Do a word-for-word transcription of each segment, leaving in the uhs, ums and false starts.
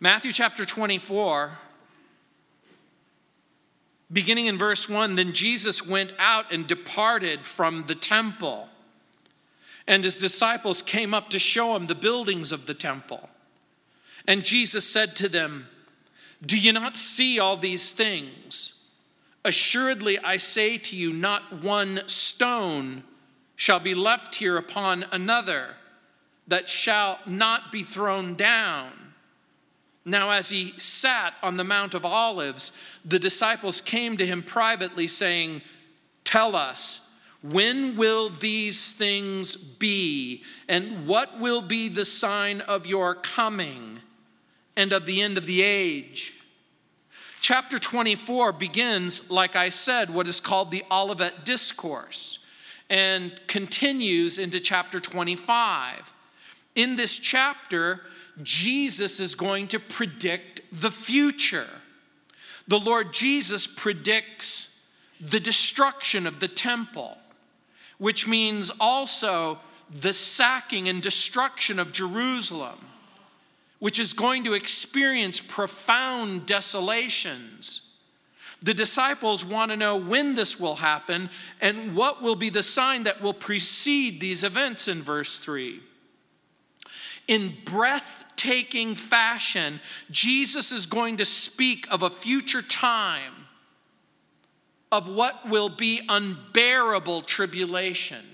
Matthew chapter twenty-four, beginning in verse one, then Jesus went out and departed from the temple, and his disciples came up to show him the buildings of the temple. And Jesus said to them, do you not see all these things? Assuredly, I say to you, not one stone shall be left here upon another that shall not be thrown down. Now, as he sat on the Mount of Olives, the disciples came to him privately, saying, tell us, when will these things be? And what will be the sign of your coming and of the end of the age? Chapter twenty-four begins, like I said, what is called the Olivet Discourse, and continues into chapter twenty-five. In this chapter, Jesus is going to predict the future. The Lord Jesus predicts the destruction of the temple, which means also the sacking and destruction of Jerusalem, which is going to experience profound desolations. The disciples want to know when this will happen and what will be the sign that will precede these events in verse three. In breathtaking fashion, Jesus is going to speak of a future time of what will be unbearable tribulation,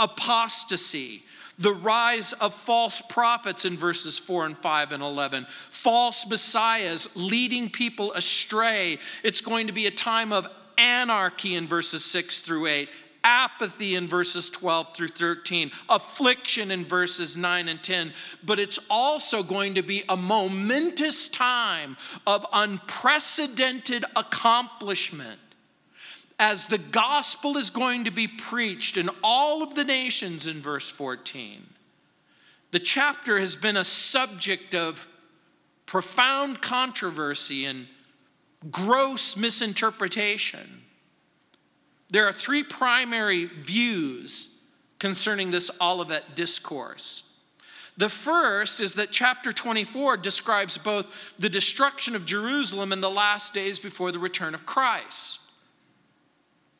apostasy, the rise of false prophets in verses four and five and eleven, false messiahs leading people astray. It's going to be a time of anarchy in verses six through eight. Apathy in verses twelve through thirteen, affliction in verses nine and ten, but it's also going to be a momentous time of unprecedented accomplishment as the gospel is going to be preached in all of the nations in verse fourteen. The chapter has been a subject of profound controversy and gross misinterpretation. There are three primary views concerning this Olivet discourse. The first is that chapter twenty-four describes both the destruction of Jerusalem and the last days before the return of Christ.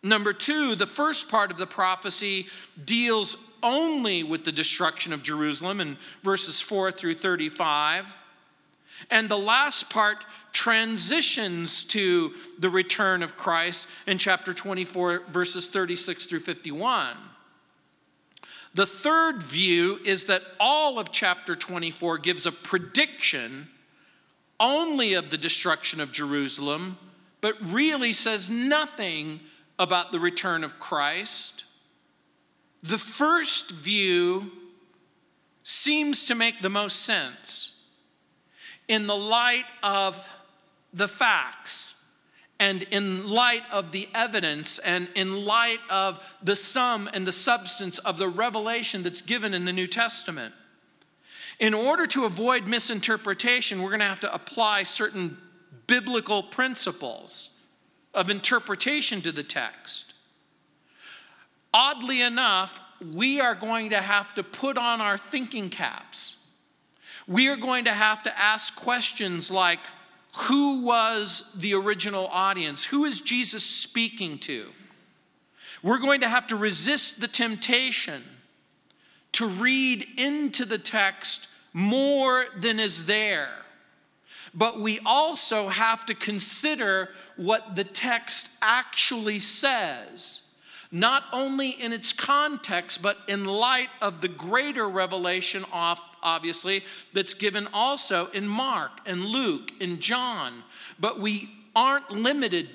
Number two, the first part of the prophecy deals only with the destruction of Jerusalem in verses four through thirty-five. And the last part transitions to the return of Christ in chapter twenty-four, verses thirty-six through fifty-one. The third view is that all of chapter twenty-four gives a prediction only of the destruction of Jerusalem, but really says nothing about the return of Christ. The first view seems to make the most sense in the light of the facts and in light of the evidence and in light of the sum and the substance of the revelation that's given in the New Testament. In order to avoid misinterpretation, we're going to have to apply certain biblical principles of interpretation to the text. Oddly enough, we are going to have to put on our thinking caps. We are going to have to ask questions like, who was the original audience? Who is Jesus speaking to? We're going to have to resist the temptation to read into the text more than is there. But we also have to consider what the text actually says, not only in its context, but in light of the greater revelation of obviously, that's given also in Mark and Luke and John. But we aren't limited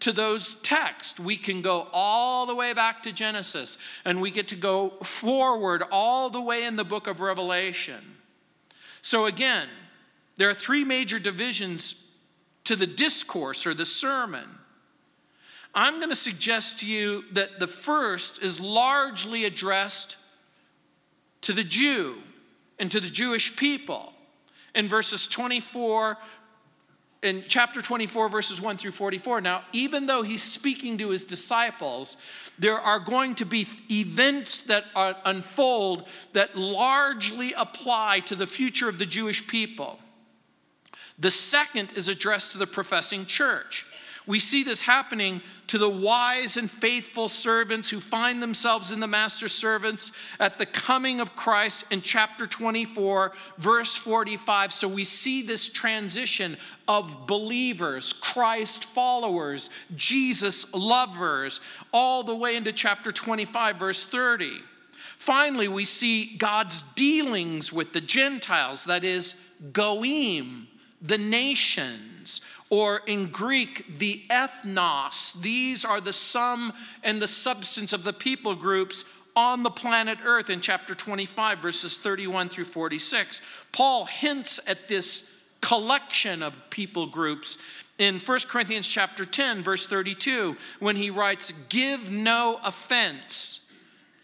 to those texts. We can go all the way back to Genesis, and we get to go forward all the way in the book of Revelation. So again, there are three major divisions to the discourse or the sermon. I'm going to suggest to you that the first is largely addressed to the Jew and to the Jewish people. In verses twenty-four, in chapter twenty-four, verses one through forty-four. Now, even though he's speaking to his disciples, there are going to be events that are unfold that largely apply to the future of the Jewish people. The second is addressed to the professing church. We see this happening to the wise and faithful servants who find themselves in the master's service at the coming of Christ in chapter twenty-four, verse forty-five. So we see this transition of believers, Christ followers, Jesus lovers, all the way into chapter twenty-five, verse thirty. Finally, we see God's dealings with the Gentiles, that is, Goim, the nations. Or in Greek, the ethnos. These are the sum and the substance of the people groups on the planet Earth in chapter twenty-five, verses thirty-one through forty-six. Paul hints at this collection of people groups in First Corinthians chapter ten, verse thirty-two, when he writes, "Give no offense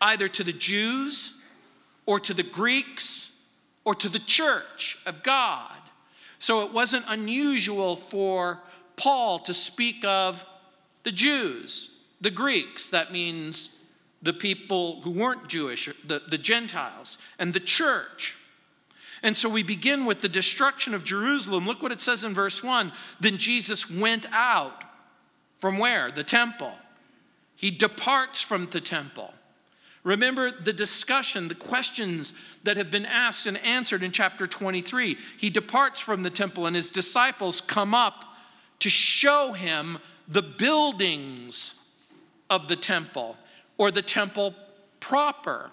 either to the Jews or to the Greeks or to the church of God." So it wasn't unusual for Paul to speak of the Jews, the Greeks, that means the people who weren't Jewish, the, the Gentiles, and the church. And so we begin with the destruction of Jerusalem. Look what it says in verse one. Then Jesus went out from where? The temple. He departs from the temple. Remember the discussion, the questions that have been asked and answered in chapter twenty-three. He departs from the temple and his disciples come up to show him the buildings of the temple or the temple proper.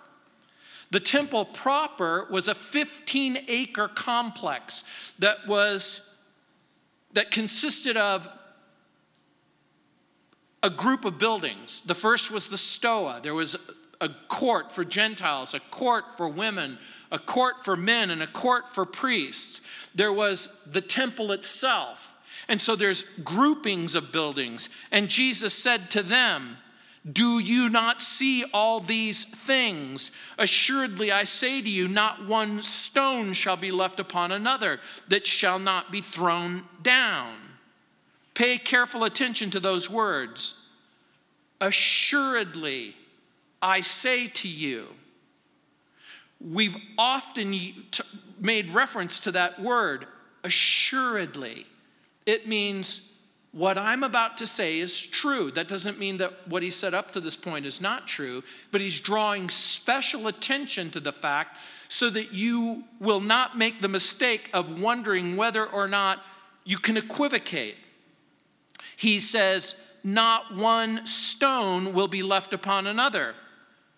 The temple proper was a fifteen acre complex that was, that consisted of a group of buildings. The first was the stoa. There was a court for Gentiles, a court for women, a court for men, and a court for priests. There was the temple itself. And so there's groupings of buildings. And Jesus said to them, "Do you not see all these things? Assuredly, I say to you, not one stone shall be left upon another that shall not be thrown down." Pay careful attention to those words. Assuredly, I say to you. We've often made reference to that word, assuredly. It means what I'm about to say is true. That doesn't mean that what he said up to this point is not true, but he's drawing special attention to the fact so that you will not make the mistake of wondering whether or not you can equivocate. He says, not one stone will be left upon another.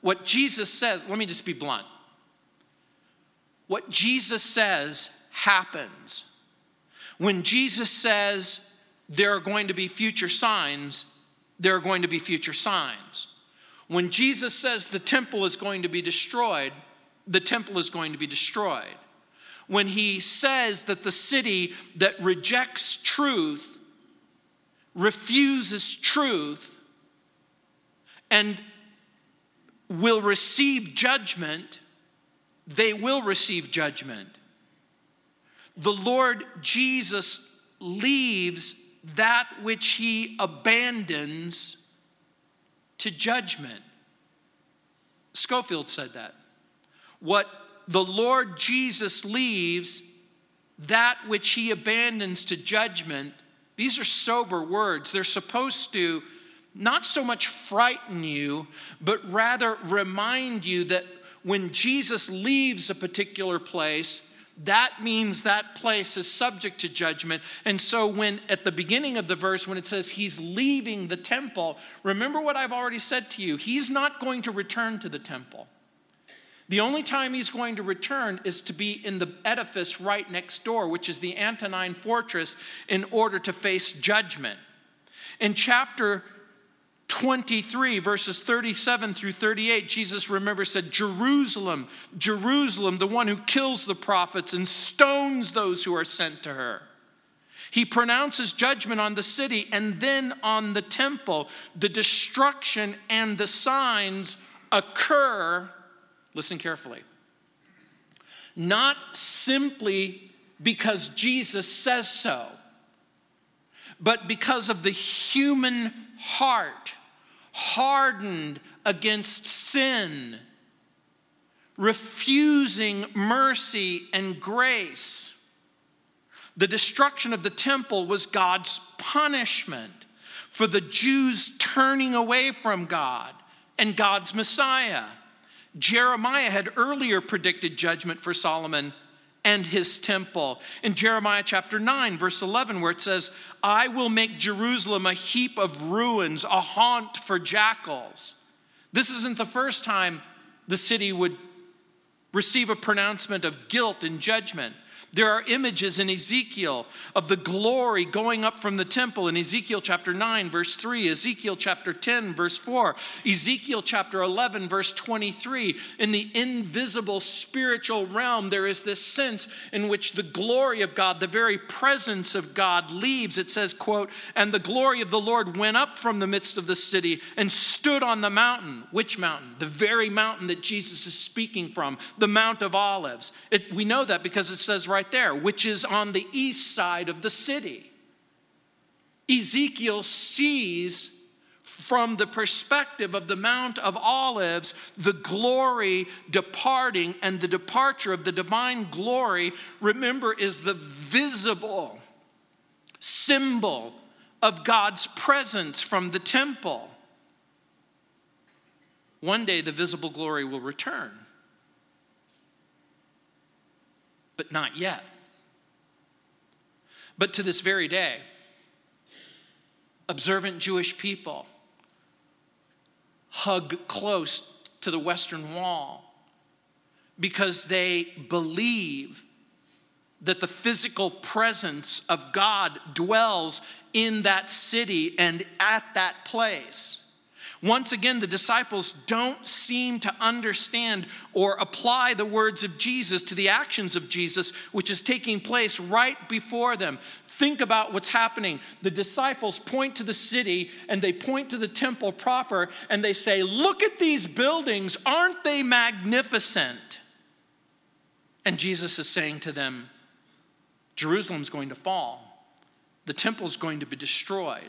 What Jesus says, let me just be blunt. What Jesus says happens. When Jesus says there are going to be future signs, there are going to be future signs. When Jesus says the temple is going to be destroyed, the temple is going to be destroyed. When he says that the city that rejects truth, refuses truth, and will receive judgment, they will receive judgment. The Lord Jesus leaves that which he abandons to judgment. Schofield said that. What the Lord Jesus leaves, that which he abandons to judgment. These are sober words. They're supposed to not so much frighten you, but rather remind you that when Jesus leaves a particular place, that means that place is subject to judgment. And so when at the beginning of the verse, when it says he's leaving the temple, remember what I've already said to you. He's not going to return to the temple. The only time he's going to return is to be in the edifice right next door, which is the Antonine Fortress, in order to face judgment. In chapter twenty-three, verses thirty-seven through thirty-eight, Jesus, remember, said, "Jerusalem, Jerusalem, the one who kills the prophets and stones those who are sent to her." He pronounces judgment on the city and then on the temple. The destruction and the signs occur. Listen carefully. Not simply because Jesus says so, but because of the human heart hardened against sin, refusing mercy and grace. The destruction of the temple was God's punishment for the Jews turning away from God and God's Messiah. Jeremiah had earlier predicted judgment for Solomon and his temple. In Jeremiah chapter nine, verse eleven, where it says, I will make Jerusalem a heap of ruins, a haunt for jackals. This isn't the first time the city would receive a pronouncement of guilt and judgment. There are images in Ezekiel of the glory going up from the temple in Ezekiel chapter nine, verse three, Ezekiel chapter ten, verse four, Ezekiel chapter eleven, verse twenty-three. In the invisible spiritual realm, there is this sense in which the glory of God, the very presence of God, leaves. It says, quote, and the glory of the Lord went up from the midst of the city and stood on the mountain. Which mountain? The very mountain that Jesus is speaking from, the Mount of Olives. It, we know that because it says right there, which is on the east side of the city. Ezekiel sees from the perspective of the Mount of Olives the glory departing, and the departure of the divine glory, remember, is the visible symbol of God's presence from the temple. One day the visible glory will return. But not yet. But to this very day, observant Jewish people hug close to the Western Wall because they believe that the physical presence of God dwells in that city and at that place. Once again, the disciples don't seem to understand or apply the words of Jesus to the actions of Jesus, which is taking place right before them. Think about what's happening. The disciples point to the city and they point to the temple proper and they say, look at these buildings. Aren't they magnificent? And Jesus is saying to them, Jerusalem's going to fall. The temple's going to be destroyed.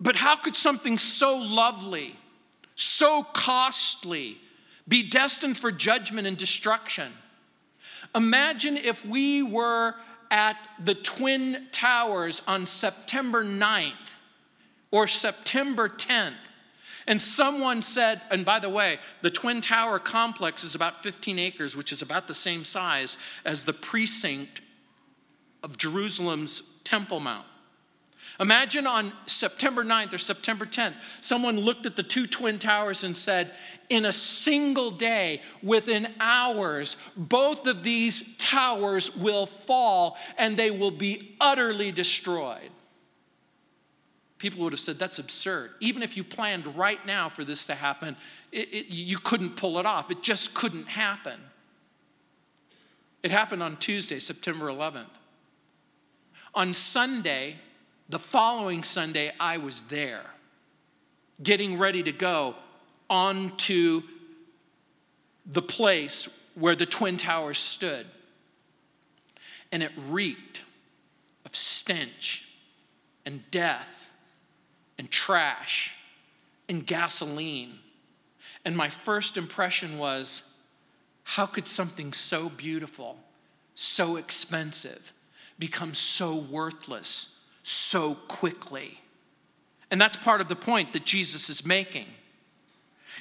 But how could something so lovely, so costly, be destined for judgment and destruction? Imagine if we were at the Twin Towers on September ninth or September tenth, and someone said, and by the way, the Twin Tower complex is about fifteen acres, which is about the same size as the precinct of Jerusalem's Temple Mount. Imagine on September ninth or September tenth, someone looked at the two Twin Towers and said, in a single day, within hours, both of these towers will fall and they will be utterly destroyed. People would have said, that's absurd. Even if you planned right now for this to happen, it, it, you couldn't pull it off. It just couldn't happen. It happened on Tuesday, September eleventh. On Sunday, the following Sunday, I was there, getting ready to go onto the place where the Twin Towers stood. And it reeked of stench and death and trash and gasoline. And my first impression was, how could something so beautiful, so expensive, become so worthless so quickly? And that's part of the point that Jesus is making.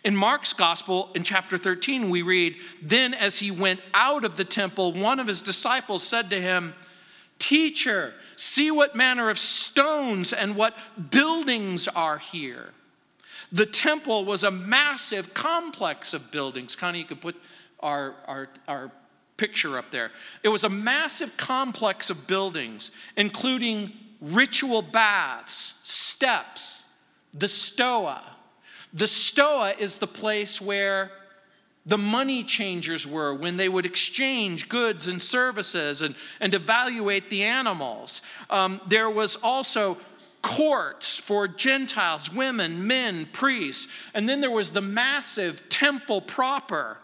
In Mark's gospel, in chapter thirteen, we read, then as he went out of the temple, one of his disciples said to him, Teacher, see what manner of stones and what buildings are here. The temple was a massive complex of buildings. Connie, you could put our our our picture up there. It was a massive complex of buildings, including ritual baths, steps, the stoa. The stoa is the place where the money changers were when they would exchange goods and services and, and evaluate the animals. Um, there was also courts for Gentiles, women, men, priests. And then there was the massive temple proper.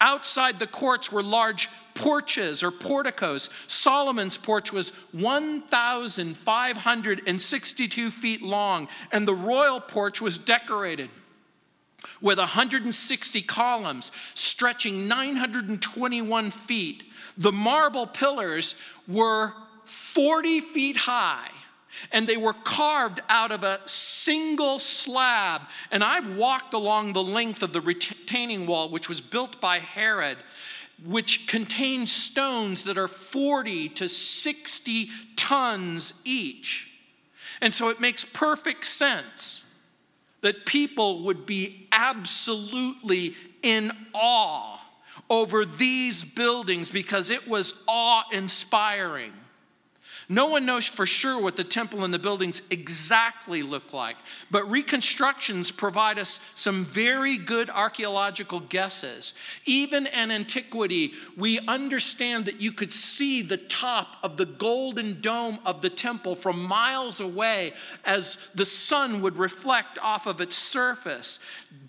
Outside the courts were large porches or porticos. Solomon's porch was one thousand five hundred sixty-two feet long, and the royal porch was decorated with one hundred sixty columns stretching nine hundred twenty-one feet. The marble pillars were forty feet high, and they were carved out of a single slab. And I've walked along the length of the retaining wall, which was built by Herod, which contains stones that are forty to sixty tons each. And so it makes perfect sense that people would be absolutely in awe over these buildings because it was awe-inspiring. No one knows for sure what the temple and the buildings exactly look like, but reconstructions provide us some very good archaeological guesses. Even in antiquity, we understand that you could see the top of the golden dome of the temple from miles away as the sun would reflect off of its surface.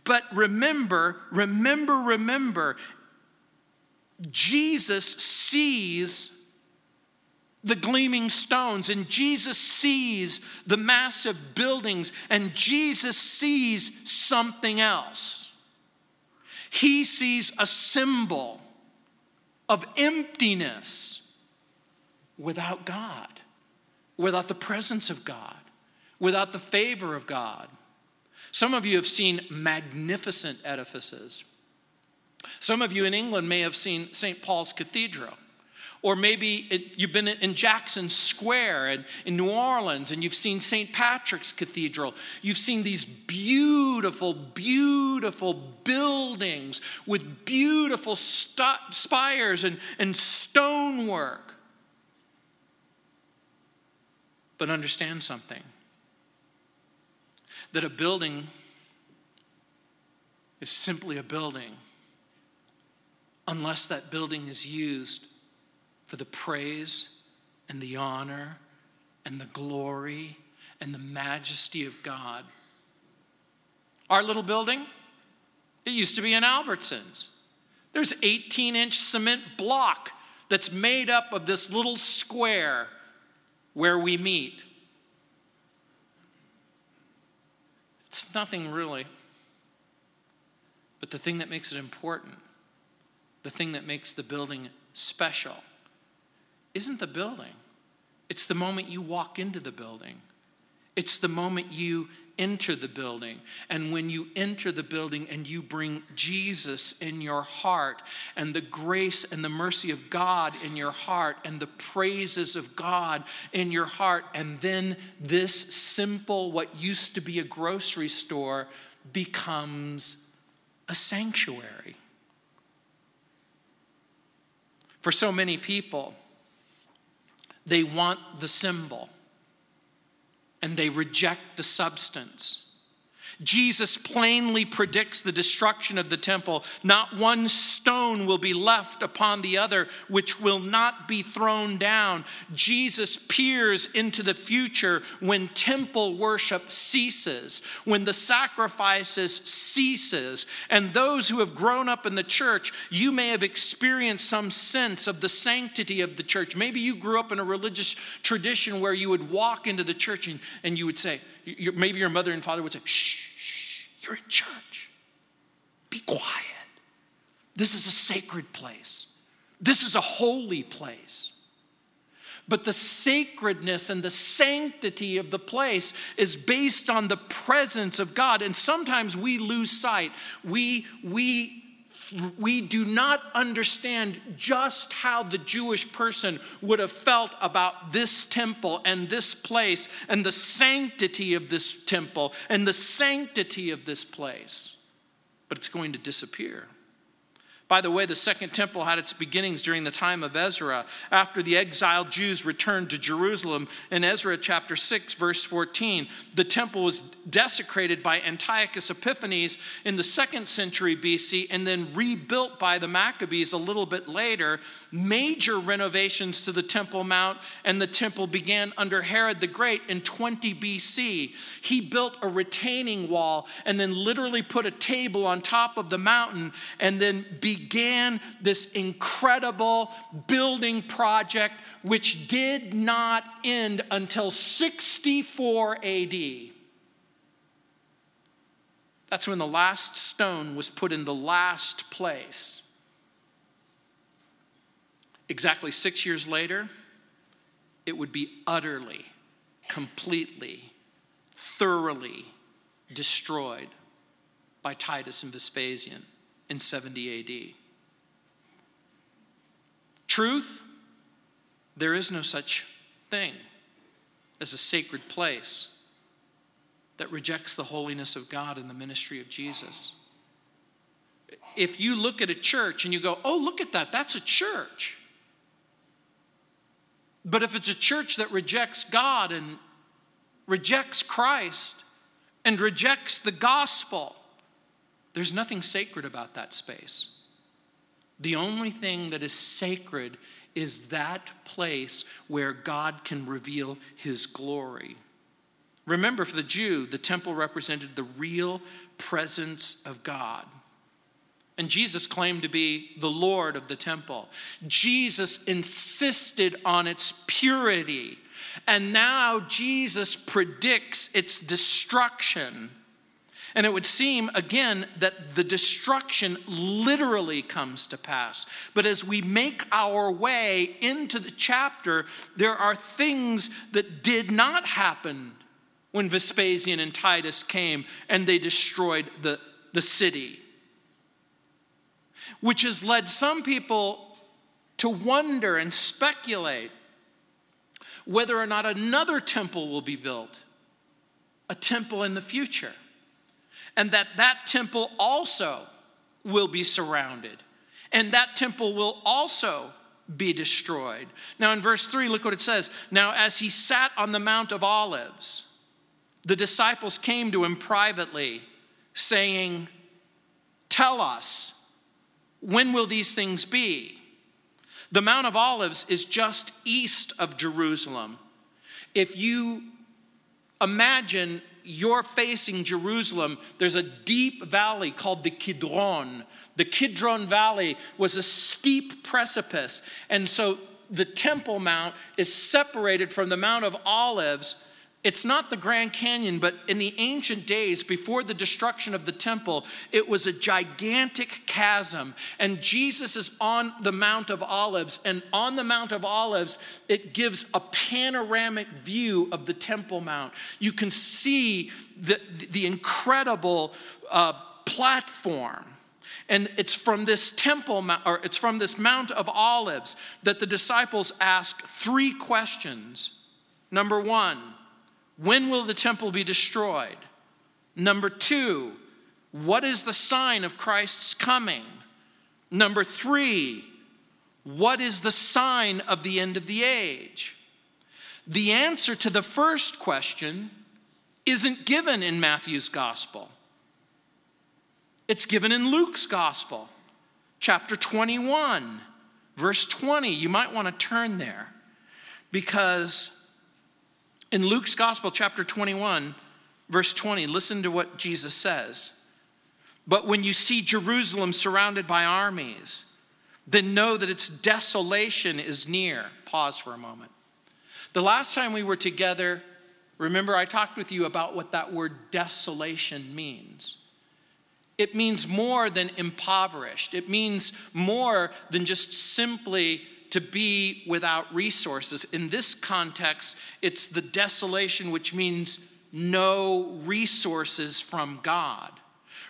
But remember, remember, remember, Jesus sees the gleaming stones, and Jesus sees the massive buildings, and Jesus sees something else. He sees a symbol of emptiness without God, without the presence of God, without the favor of God. Some of you have seen magnificent edifices. Some of you in England may have seen Saint Paul's Cathedral. Or maybe it, you've been in Jackson Square and in New Orleans, and you've seen Saint Patrick's Cathedral. You've seen these beautiful, beautiful buildings with beautiful st- spires and, and stonework. But understand something, that a building is simply a building unless that building is used for the praise and the honor and the glory and the majesty of God. Our little building, it used to be an Albertsons. There's eighteen inch cement block that's made up of this little square where we meet. It's nothing really, but the thing that makes it important, the thing that makes the building special, isn't the building. It's the moment you walk into the building. It's the moment you enter the building. And when you enter the building and you bring Jesus in your heart and the grace and the mercy of God in your heart and the praises of God in your heart, and then this simple, what used to be a grocery store, becomes a sanctuary. For so many people, they want the symbol, and they reject the substance. Jesus plainly predicts the destruction of the temple. Not one stone will be left upon the other, which will not be thrown down. Jesus peers into the future when temple worship ceases, when the sacrifices ceases. And those who have grown up in the church, you may have experienced some sense of the sanctity of the church. Maybe you grew up in a religious tradition where you would walk into the church and, and you would say, maybe your mother and father would say, shh, shh, you're in church. Be quiet. This is a sacred place. This is a holy place. But the sacredness and the sanctity of the place is based on the presence of God. And sometimes we lose sight. We, we, We do not understand just how the Jewish person would have felt about this temple and this place and the sanctity of this temple and the sanctity of this place. But it's going to disappear. By the way, the Second Temple had its beginnings during the time of Ezra, after the exiled Jews returned to Jerusalem. In Ezra chapter six, verse fourteen, the temple was desecrated by Antiochus Epiphanes in the second century B C and then rebuilt by the Maccabees a little bit later. Major renovations to the Temple Mount and the temple began under Herod the Great in twenty B C. He built a retaining wall and then literally put a table on top of the mountain and then began began this incredible building project, which did not end until sixty-four A D. That's when the last stone was put in the last place. Exactly six years later, it would be utterly, completely, thoroughly destroyed by Titus and Vespasian in seventy A D. Truth, there is no such thing as a sacred place that rejects the holiness of God and the ministry of Jesus. If you look at a church and you go, oh, look at that, that's a church. But if it's a church that rejects God and rejects Christ and rejects the gospel, there's nothing sacred about that space. The only thing that is sacred is that place where God can reveal his glory. Remember, for the Jew, the temple represented the real presence of God. And Jesus claimed to be the Lord of the temple. Jesus insisted on its purity. And now Jesus predicts its destruction. And it would seem, again, that the destruction literally comes to pass. But as we make our way into the chapter, there are things that did not happen when Vespasian and Titus came and they destroyed the, the city, which has led some people to wonder and speculate whether or not another temple will be built, a temple in the future, and that that temple also will be surrounded, and that temple will also be destroyed. Now in verse three, look what it says. Now as he sat on the Mount of Olives, the disciples came to him privately, saying, tell us, when will these things be? The Mount of Olives is just east of Jerusalem. If you imagine you're facing Jerusalem, there's a deep valley called the Kidron. The Kidron Valley was a steep precipice. And so the Temple Mount is separated from the Mount of Olives. It's not the Grand Canyon, but in the ancient days, before the destruction of the temple, it was a gigantic chasm. And Jesus is on the Mount of Olives. And on the Mount of Olives, it gives a panoramic view of the Temple Mount. You can see the, the incredible uh, platform. And it's from this temple, or it's from this Mount of Olives that the disciples ask three questions. Number one, when will the temple be destroyed? Number two, what is the sign of Christ's coming? Number three, what is the sign of the end of the age? The answer to the first question isn't given in Matthew's gospel. It's given in Luke's gospel, chapter twenty-one, verse twenty. You might want to turn there, because in Luke's gospel, chapter twenty-one, verse twenty, listen to what Jesus says. But when you see Jerusalem surrounded by armies, then know that its desolation is near. Pause for a moment. The last time we were together, remember I talked with you about what that word desolation means. It means more than impoverished. It means more than just simply to be without resources. In this context, it's the desolation, which means no resources from God.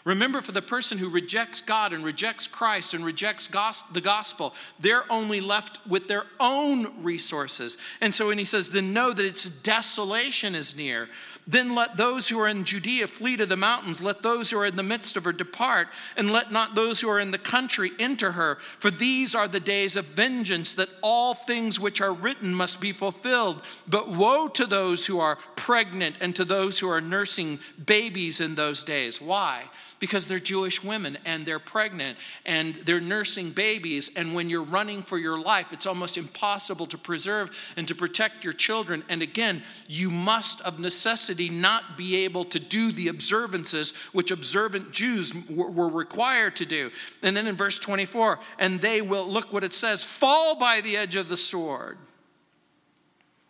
Remember, for the person who rejects God and rejects Christ and rejects the gospel, they're only left with their own resources. And so when he says, then know that its desolation is near. Then let those who are in Judea flee to the mountains. Let those who are in the midst of her depart. And let not those who are in the country enter her. For these are the days of vengeance, that all things which are written must be fulfilled. But woe to those who are pregnant and to those who are nursing babies in those days. Why? Because they're Jewish women and they're pregnant and they're nursing babies. And when you're running for your life, it's almost impossible to preserve and to protect your children. And again, you must of necessity not be able to do the observances which observant Jews were required to do. And then in verse twenty-four, and they will, look what it says, fall by the edge of the sword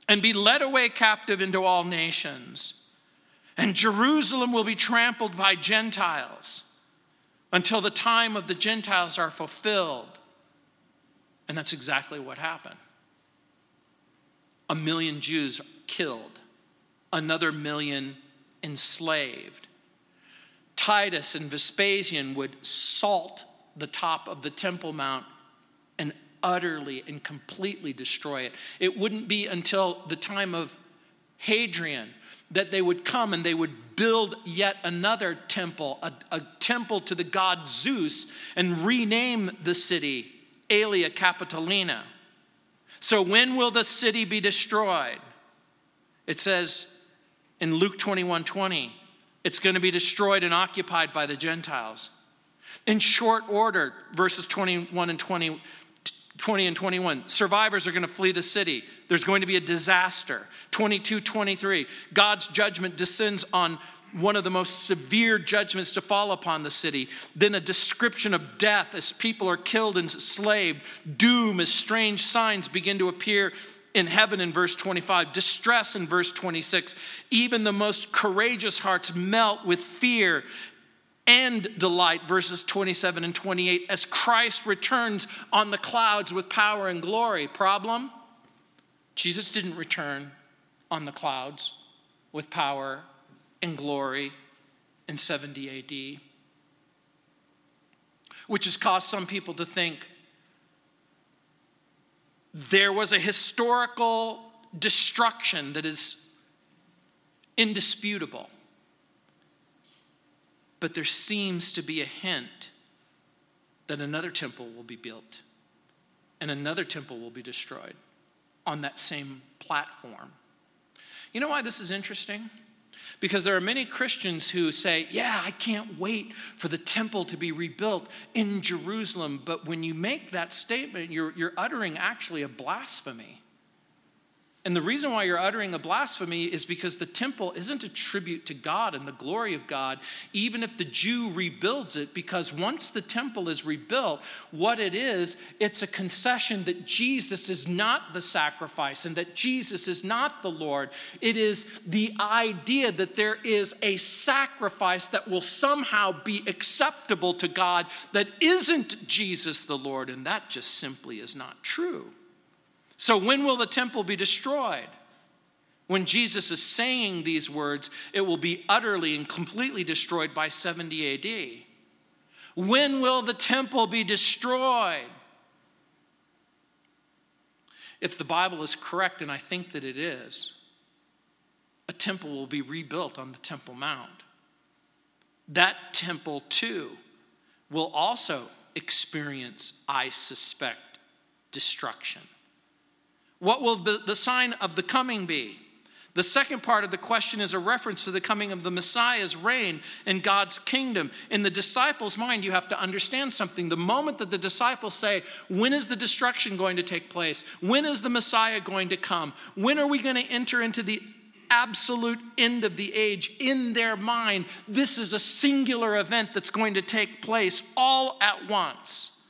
and be led away captive into all nations. and Jerusalem will be trampled by Gentiles until the time of the Gentiles are fulfilled. And that's exactly what happened. A million Jews killed, another million enslaved. Titus and Vespasian would salt the top of the Temple Mount and utterly and completely destroy it. It wouldn't be until the time of Hadrian that they would come and they would build yet another temple, a, a temple to the god Zeus, and rename the city Aelia Capitolina. So when will the city be destroyed? It says in Luke twenty-one twenty, it's going to be destroyed and occupied by the Gentiles. In short order, verses twenty-one and twenty, twenty and twenty-one, survivors are going to flee the city. There's going to be a disaster. twenty-two, twenty-three, God's judgment descends on one of the most severe judgments to fall upon the city. Then a description of death as people are killed and enslaved. Doom as strange signs begin to appear in heaven in verse twenty-five. Distress in verse twenty-six. Even the most courageous hearts melt with fear and delight, verses twenty-seven and twenty-eight, as Christ returns on the clouds with power and glory. Problem? Jesus didn't return on the clouds with power and glory in seventy A D, which has caused some people to think there was a historical destruction that is indisputable. But there seems to be a hint that another temple will be built and another temple will be destroyed on that same platform. You know why this is interesting? Because there are many Christians who say, yeah, I can't wait for the temple to be rebuilt in Jerusalem. But when you make that statement, you're, you're uttering actually a blasphemy. And the reason why you're uttering a blasphemy is because the temple isn't a tribute to God and the glory of God, even if the Jew rebuilds it, because once the temple is rebuilt, what it is, it's a concession that Jesus is not the sacrifice and that Jesus is not the Lord. It is the idea that there is a sacrifice that will somehow be acceptable to God that isn't Jesus the Lord, and that just simply is not true. So when will the temple be destroyed? When Jesus is saying these words, it will be utterly and completely destroyed by seventy A D. When will the temple be destroyed? If the Bible is correct, and I think that it is, a temple will be rebuilt on the Temple Mount. That temple, too, will also experience, I suspect, destruction. What will the sign of the coming be? The second part of the question is a reference to the coming of the Messiah's reign in God's kingdom. In the disciples' mind, you have to understand something. The moment that the disciples say, when is the destruction going to take place? When is the Messiah going to come? When are we going to enter into the absolute end of the age? In their mind, this is a singular event that's going to take place all at once.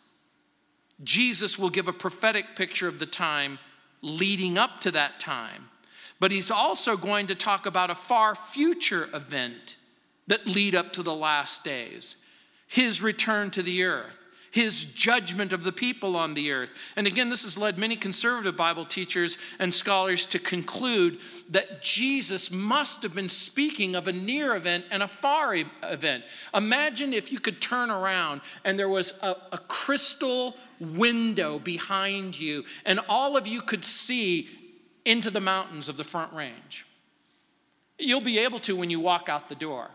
Jesus will give a prophetic picture of the time leading up to that time. But he's also going to talk about a far future event that lead up to the last days. His return to the earth. His judgment of the people on the earth. And again, this has led many conservative Bible teachers and scholars to conclude that Jesus must have been speaking of a near event and a far event. Imagine if you could turn around and there was a, a crystal window behind you and all of you could see into the mountains of the Front Range. You'll be able to when you walk out the door.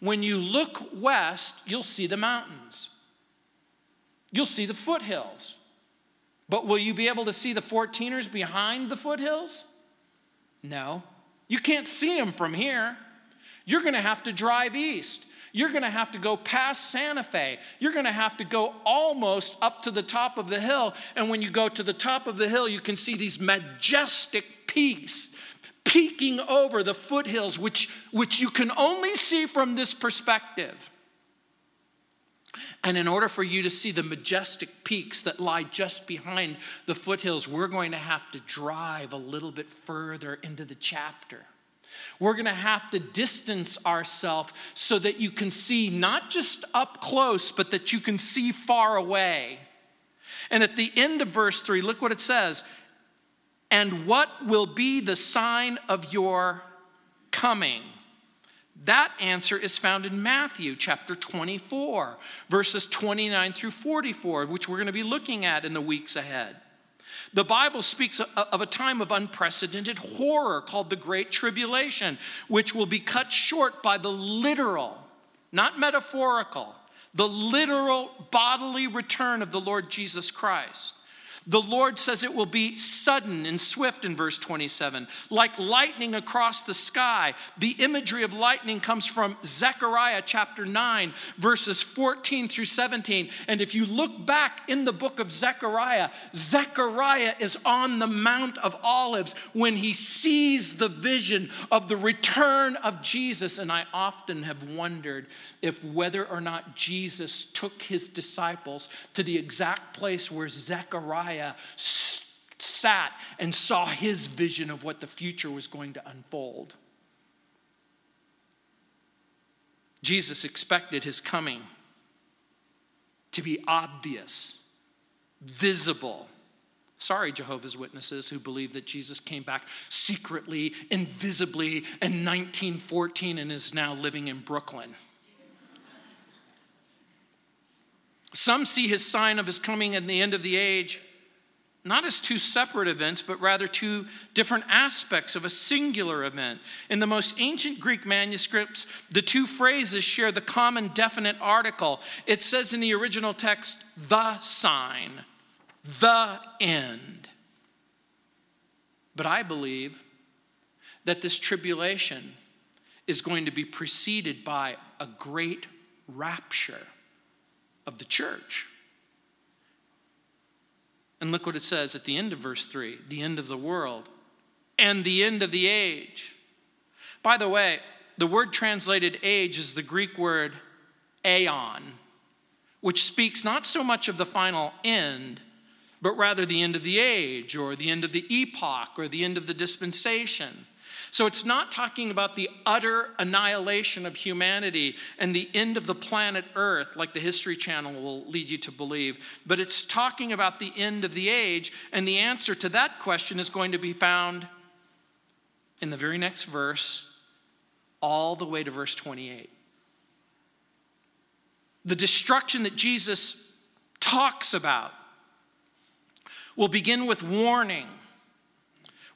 When you look west, you'll see the mountains. You'll see the foothills. But will you be able to see the fourteeners behind the foothills? No. You can't see them from here. You're going to have to drive east. You're going to have to go past Santa Fe. You're going to have to go almost up to the top of the hill. And when you go to the top of the hill, you can see these majestic peaks peeking over the foothills, which, which you can only see from this perspective. And in order for you to see the majestic peaks that lie just behind the foothills, we're going to have to drive a little bit further into the chapter. We're going to have to distance ourselves so that you can see not just up close, but that you can see far away. And at the end of verse three, look what it says. And what will be the sign of your coming? That answer is found in Matthew chapter twenty-four, verses twenty-nine through forty-four, which we're going to be looking at in the weeks ahead. The Bible speaks of a time of unprecedented horror called the Great Tribulation, which will be cut short by the literal, not metaphorical, the literal bodily return of the Lord Jesus Christ. The Lord says it will be sudden and swift in verse twenty-seven, like lightning across the sky. The imagery of lightning comes from Zechariah chapter nine, verses fourteen through seventeen. And if you look back in the book of Zechariah, Zechariah is on the Mount of Olives when he sees the vision of the return of Jesus. And I often have wondered if whether or not Jesus took his disciples to the exact place where Zechariah sat and saw his vision of what the future was going to unfold. Jesus expected his coming to be obvious, visible. Sorry, Jehovah's Witnesses who believe that Jesus came back secretly, invisibly in nineteen fourteen and is now living in Brooklyn. Some see his sign of his coming at the end of the age not as two separate events, but rather two different aspects of a singular event. In the most ancient Greek manuscripts, the two phrases share the common definite article. It says in the original text, the sign, the end. But I believe that this tribulation is going to be preceded by a great rapture of the church. And look what it says at the end of verse three, the end of the world and the end of the age. By the way, the word translated age is the Greek word aeon, which speaks not so much of the final end, but rather the end of the age or the end of the epoch or the end of the dispensation. So it's not talking about the utter annihilation of humanity and the end of the planet Earth, like the History Channel will lead you to believe, but it's talking about the end of the age, and the answer to that question is going to be found in the very next verse, all the way to verse twenty-eight. The destruction that Jesus talks about will begin with warning,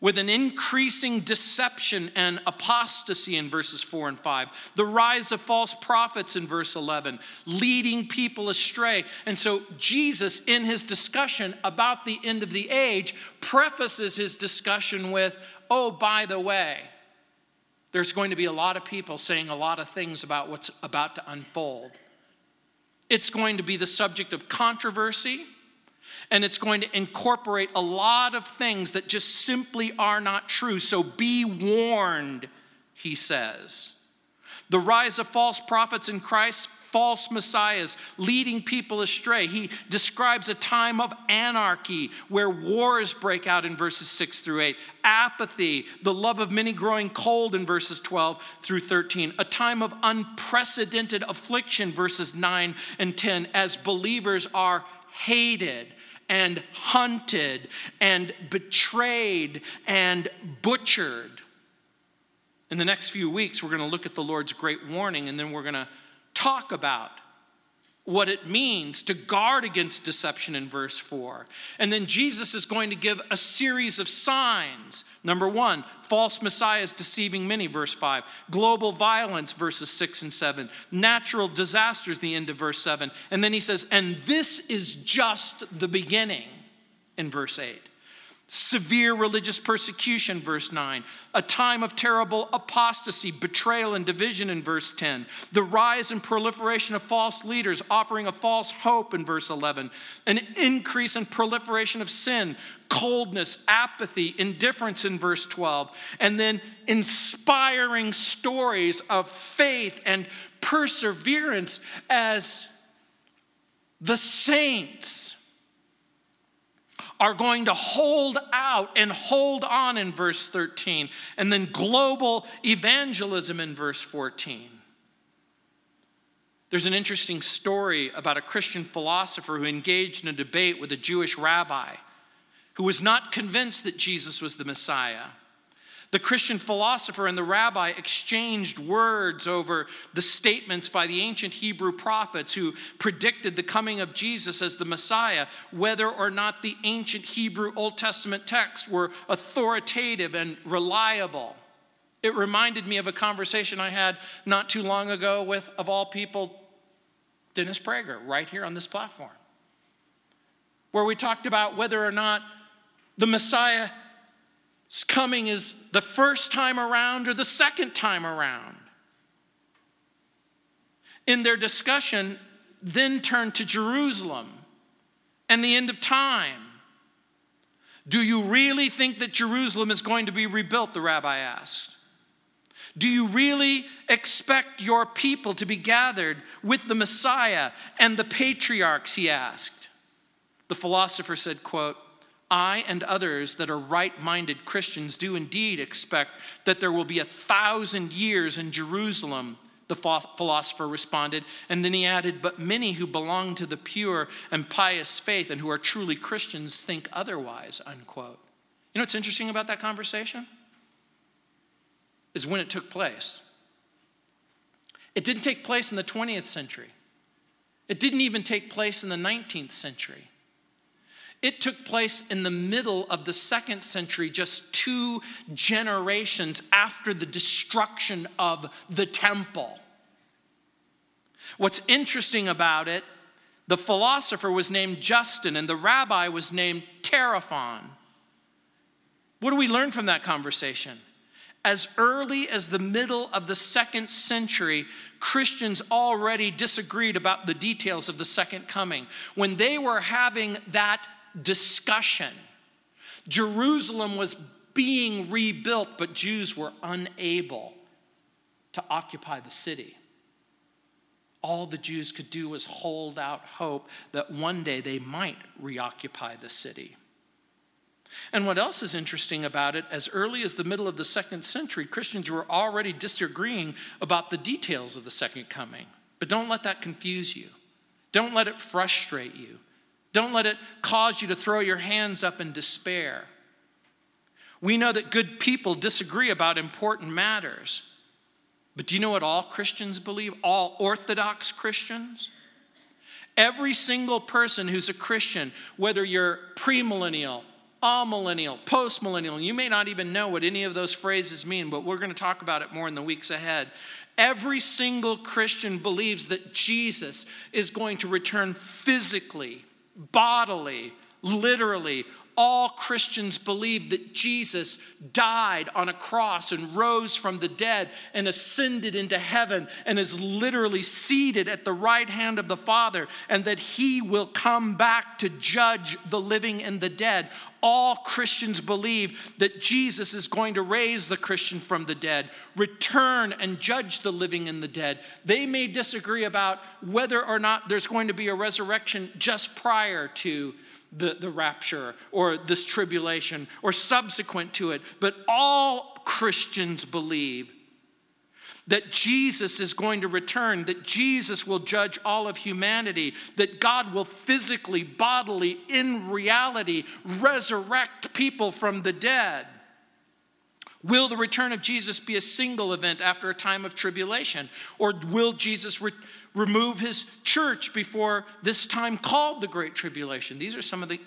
with an increasing deception and apostasy in verses four and five. The rise of false prophets in verse eleven, leading people astray. And so Jesus, in his discussion about the end of the age, prefaces his discussion with, oh, by the way, there's going to be a lot of people saying a lot of things about what's about to unfold. It's going to be the subject of controversy, and it's going to incorporate a lot of things that just simply are not true. So be warned, he says. The rise of false prophets in Christ, false messiahs, leading people astray. He describes a time of anarchy where wars break out in verses six through eight. Apathy, the love of many growing cold in verses twelve through thirteen. A time of unprecedented affliction, verses nine and ten, as believers are hated and hunted and betrayed and butchered. In the next few weeks, we're going to look at the Lord's great warning, and then we're going to talk about what it means to guard against deception in verse four. And then Jesus is going to give a series of signs. Number one, false messiahs deceiving many, verse five. Global violence, verses six and seven. Natural disasters, the end of verse seven. And then he says, and this is just the beginning, in verse eight. Severe religious persecution, verse nine. A time of terrible apostasy, betrayal, and division in verse ten. The rise and proliferation of false leaders offering a false hope in verse eleven. An increase and proliferation of sin, coldness, apathy, indifference in verse twelve. And then inspiring stories of faith and perseverance as the saints are going to hold out and hold on in verse thirteen, and then global evangelism in verse fourteen. There's an interesting story about a Christian philosopher who engaged in a debate with a Jewish rabbi who was not convinced that Jesus was the Messiah. The Christian philosopher and the rabbi exchanged words over the statements by the ancient Hebrew prophets who predicted the coming of Jesus as the Messiah, whether or not the ancient Hebrew Old Testament texts were authoritative and reliable. It reminded me of a conversation I had not too long ago with, of all people, Dennis Prager, right here on this platform, where we talked about whether or not the Messiah coming is the first time around or the second time around. In their discussion, then turned to Jerusalem and the end of time. Do you really think that Jerusalem is going to be rebuilt, the rabbi asked. Do you really expect your people to be gathered with the Messiah and the patriarchs, he asked. The philosopher said, quote, I and others that are right-minded Christians do indeed expect that there will be a thousand years in Jerusalem, the philosopher responded. And then he added, but many who belong to the pure and pious faith and who are truly Christians think otherwise, unquote. You know what's interesting about that conversation? Is when it took place. It didn't take place in the twentieth century. It didn't even take place in the nineteenth century. It took place in the middle of the second century, just two generations after the destruction of the temple. What's interesting about it, the philosopher was named Justin and the rabbi was named Teraphon. What do we learn from that conversation? As early as the middle of the second century, Christians already disagreed about the details of the second coming. When they were having that discussion, Jerusalem was being rebuilt, but Jews were unable to occupy the city. All the Jews could do was hold out hope that one day they might reoccupy the city. And what else is interesting about it, as early as the middle of the second century, Christians were already disagreeing about the details of the second coming. But don't let that confuse you. Don't let it frustrate you. Don't let it cause you to throw your hands up in despair. We know that good people disagree about important matters. But do you know what all Christians believe? All Orthodox Christians? Every single person who's a Christian, whether you're premillennial, amillennial, postmillennial, you may not even know what any of those phrases mean, but we're going to talk about it more in the weeks ahead. Every single Christian believes that Jesus is going to return physically, bodily, literally. All Christians believe that Jesus died on a cross and rose from the dead and ascended into heaven and is literally seated at the right hand of the Father, and that he will come back to judge the living and the dead. All Christians believe that Jesus is going to raise the Christian from the dead, return and judge the living and the dead. They may disagree about whether or not there's going to be a resurrection just prior to The, the rapture or this tribulation or subsequent to it. But all Christians believe that Jesus is going to return, that Jesus will judge all of humanity, that God will physically, bodily, in reality, resurrect people from the dead. Will the return of Jesus be a single event after a time of tribulation? Or will Jesus return? Remove his church before this time called the Great Tribulation? These are some of the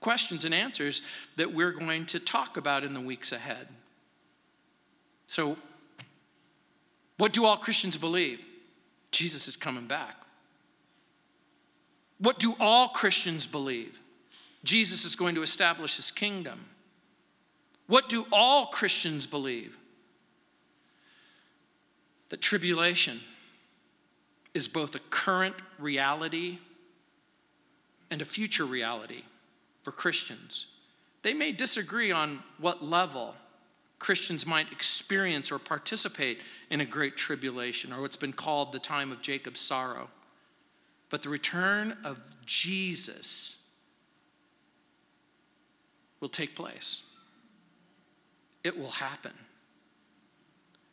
questions and answers that we're going to talk about in the weeks ahead. So, what do all Christians believe? Jesus is coming back. What do all Christians believe? Jesus is going to establish his kingdom. What do all Christians believe? That tribulation is both a current reality and a future reality for Christians. They may disagree on what level Christians might experience or participate in a great tribulation, or what's been called the time of Jacob's sorrow. But the return of Jesus will take place. It will happen.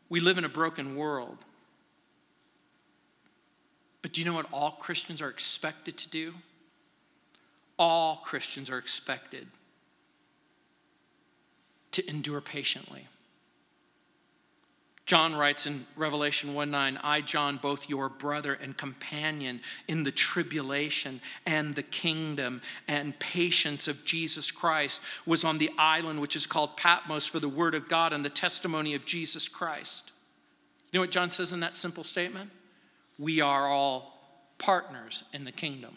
We live in a broken world. But do you know what all Christians are expected to do? All Christians are expected to endure patiently. John writes in Revelation one nine, I, John, both your brother and companion in the tribulation and the kingdom and patience of Jesus Christ, was on the island which is called Patmos for the word of God and the testimony of Jesus Christ. You know what John says in that simple statement? We are all partners in the kingdom.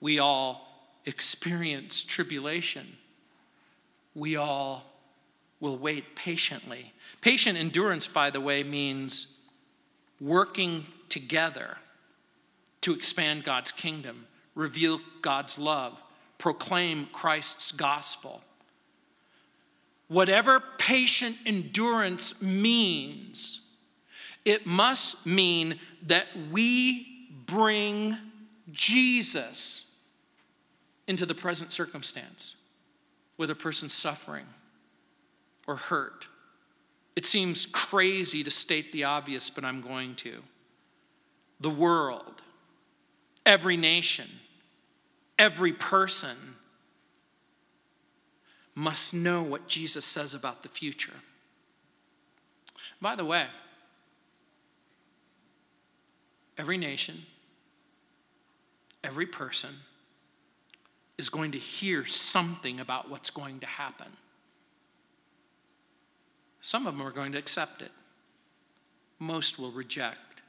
We all experience tribulation. We all will wait patiently. Patient endurance, by the way, means working together to expand God's kingdom, reveal God's love, proclaim Christ's gospel. Whatever patient endurance means, it must mean that we bring Jesus into the present circumstance with a person's suffering or hurt. It seems crazy to state the obvious, but I'm going to. The world, every nation, every person must know what Jesus says about the future. By the way, every nation, every person is going to hear something about what's going to happen. Some of them are going to accept it. Most will reject.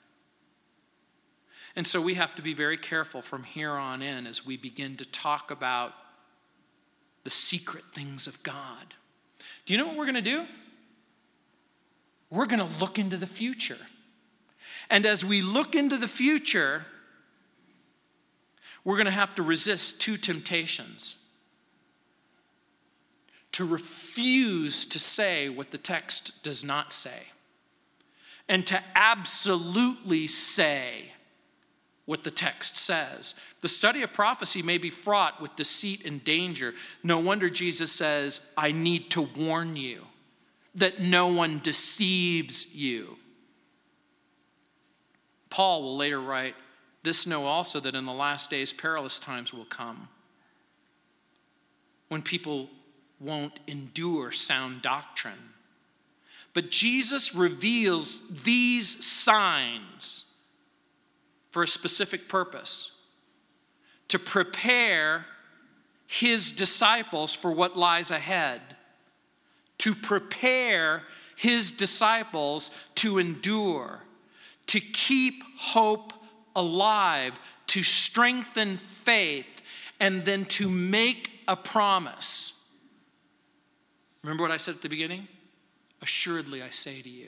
And so we have to be very careful from here on in as we begin to talk about the secret things of God. Do you know what we're going to do? We're going to look into the future. And as we look into the future, we're going to have to resist two temptations. To refuse to say what the text does not say, and to absolutely say what the text says. The study of prophecy may be fraught with deceit and danger. No wonder Jesus says, I need to warn you that no one deceives you. Paul will later write, this know also that in the last days perilous times will come, when people won't endure sound doctrine. But Jesus reveals these signs for a specific purpose, to prepare his disciples for what lies ahead, to prepare his disciples to endure, to keep hope alive, to strengthen faith, and then to make a promise. Remember what I said at the beginning? Assuredly, I say to you.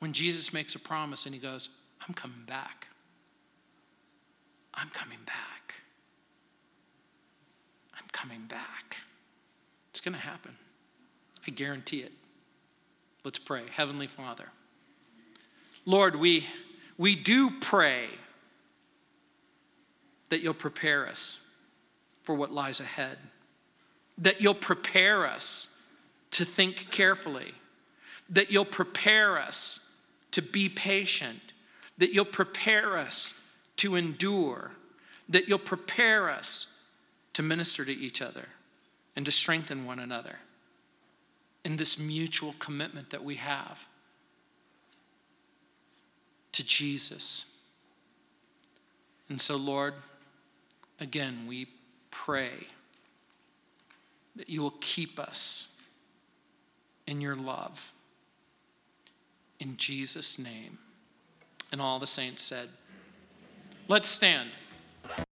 When Jesus makes a promise and he goes, I'm coming back. I'm coming back. I'm coming back. It's going to happen. I guarantee it. Let's pray. Heavenly Father, Lord, we, we do pray that you'll prepare us for what lies ahead. That you'll prepare us to think carefully, that you'll prepare us to be patient, that you'll prepare us to endure, that you'll prepare us to minister to each other and to strengthen one another in this mutual commitment that we have to Jesus. And so, Lord, again, we pray that you will keep us in your love. In Jesus' name. And all the saints said, let's stand.